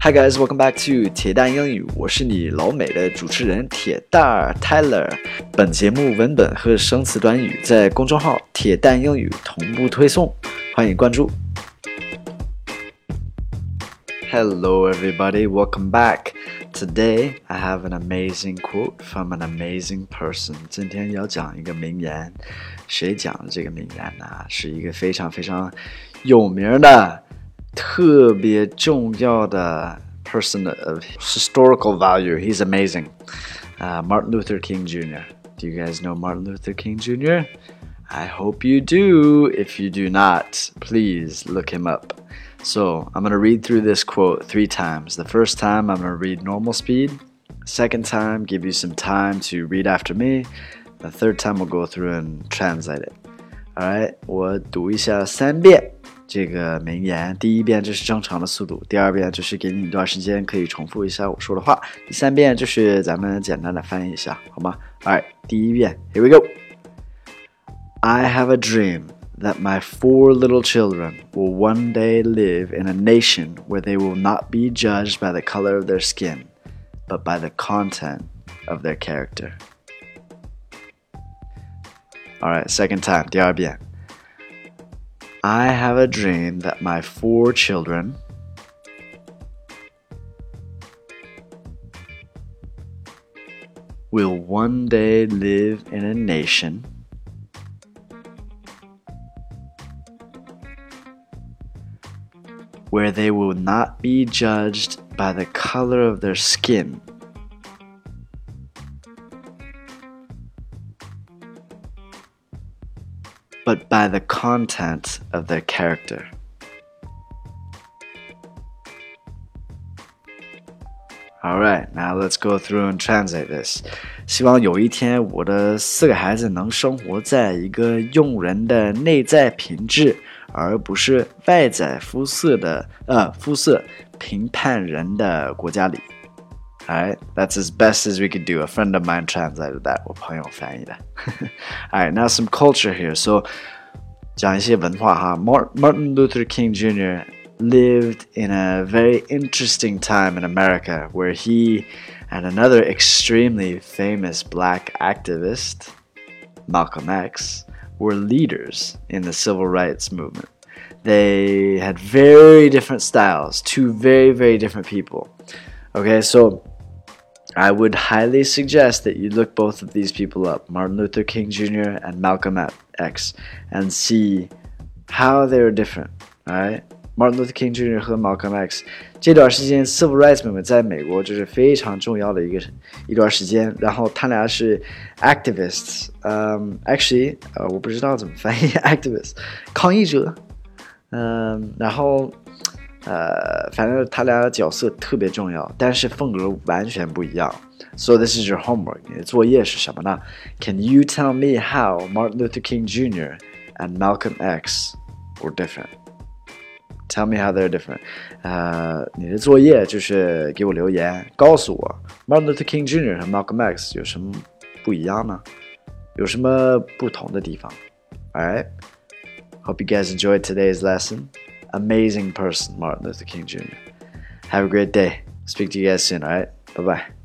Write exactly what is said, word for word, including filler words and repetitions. Hi guys, welcome back to 铁蛋英语，我是你老美的主持人铁蛋 Tyler。本节目文本和生词短语在公众号铁蛋英语同步推送，欢迎关注。Hello everybody, welcome back. Today I have an amazing quote from an amazing person. 今天要讲一个名言，谁讲的这个名言呢？是一个非常非常有名的特别重要的 person of historical value. He's amazing. Uh, Martin Luther King Junior Do you guys know Martin Luther King Junior? I hope you do. If you do not, please look him up. So I'm going to read through this quote three times. The first time I'm going to read normal speed. Second time, give you some time to read after me. The third time we'll go through and translate it. All right, 我读一下三遍。这个名言，第一遍就是正常的速度，第二遍就是给你一段时间可以重复一下我说的话，第三遍就是咱们简单的翻译一下，好吗？ Alright, 第一遍 Here we go. I have a dream that my four little children will one day live in a nation where they will not be judged by the color of their skin, but by the content of their character. Alright, second time, 第二遍I have a dream that my four children will one day live in a nation where they will not be judged by the color of their skin, but by the content of their character. All right, now let's go through and translate this. 希望有一天我的四个孩子能生活在一个用人的内在品质，而不是外在肤色的呃肤色评判人的国家里。All right, that's as best as we could do. A friend of mine translated that. 我朋友翻译的。All right, now some culture here. So, 讲一些文化哈。Martin Luther King Junior lived in a very interesting time in America where he and another extremely famous black activist, Malcolm X, were leaders in the civil rights movement. They had very different styles, two very, very different people. Okay, so...I would highly suggest that you look both of these people up, Martin Luther King Junior and Malcolm X, and see how they were different. All right? Martin Luther King Junior 和 Malcolm X 这段时间 Civil Rights Movement 在美国就是非常重要的一个一段时间，然后他俩是 activists， um, actually、呃、我不知道怎么翻译 activists 抗议者，嗯，然后呃，反正他俩的角色特别重要，但是风格完全不一样。So this is your homework. 你的作业是什么呢？ Can you tell me how Martin Luther King Junior and Malcolm X were different? Tell me how they're different. 呃，你的作业就是给我留言，告诉我 Martin Luther King Junior 和 Malcolm X 有什么不一样呢？有什么不同的地方 ？All right. Hope you guys enjoyed today's lesson.Amazing person, Martin Luther King Junior Have a great day. Speak to you guys soon, all right? Bye-bye.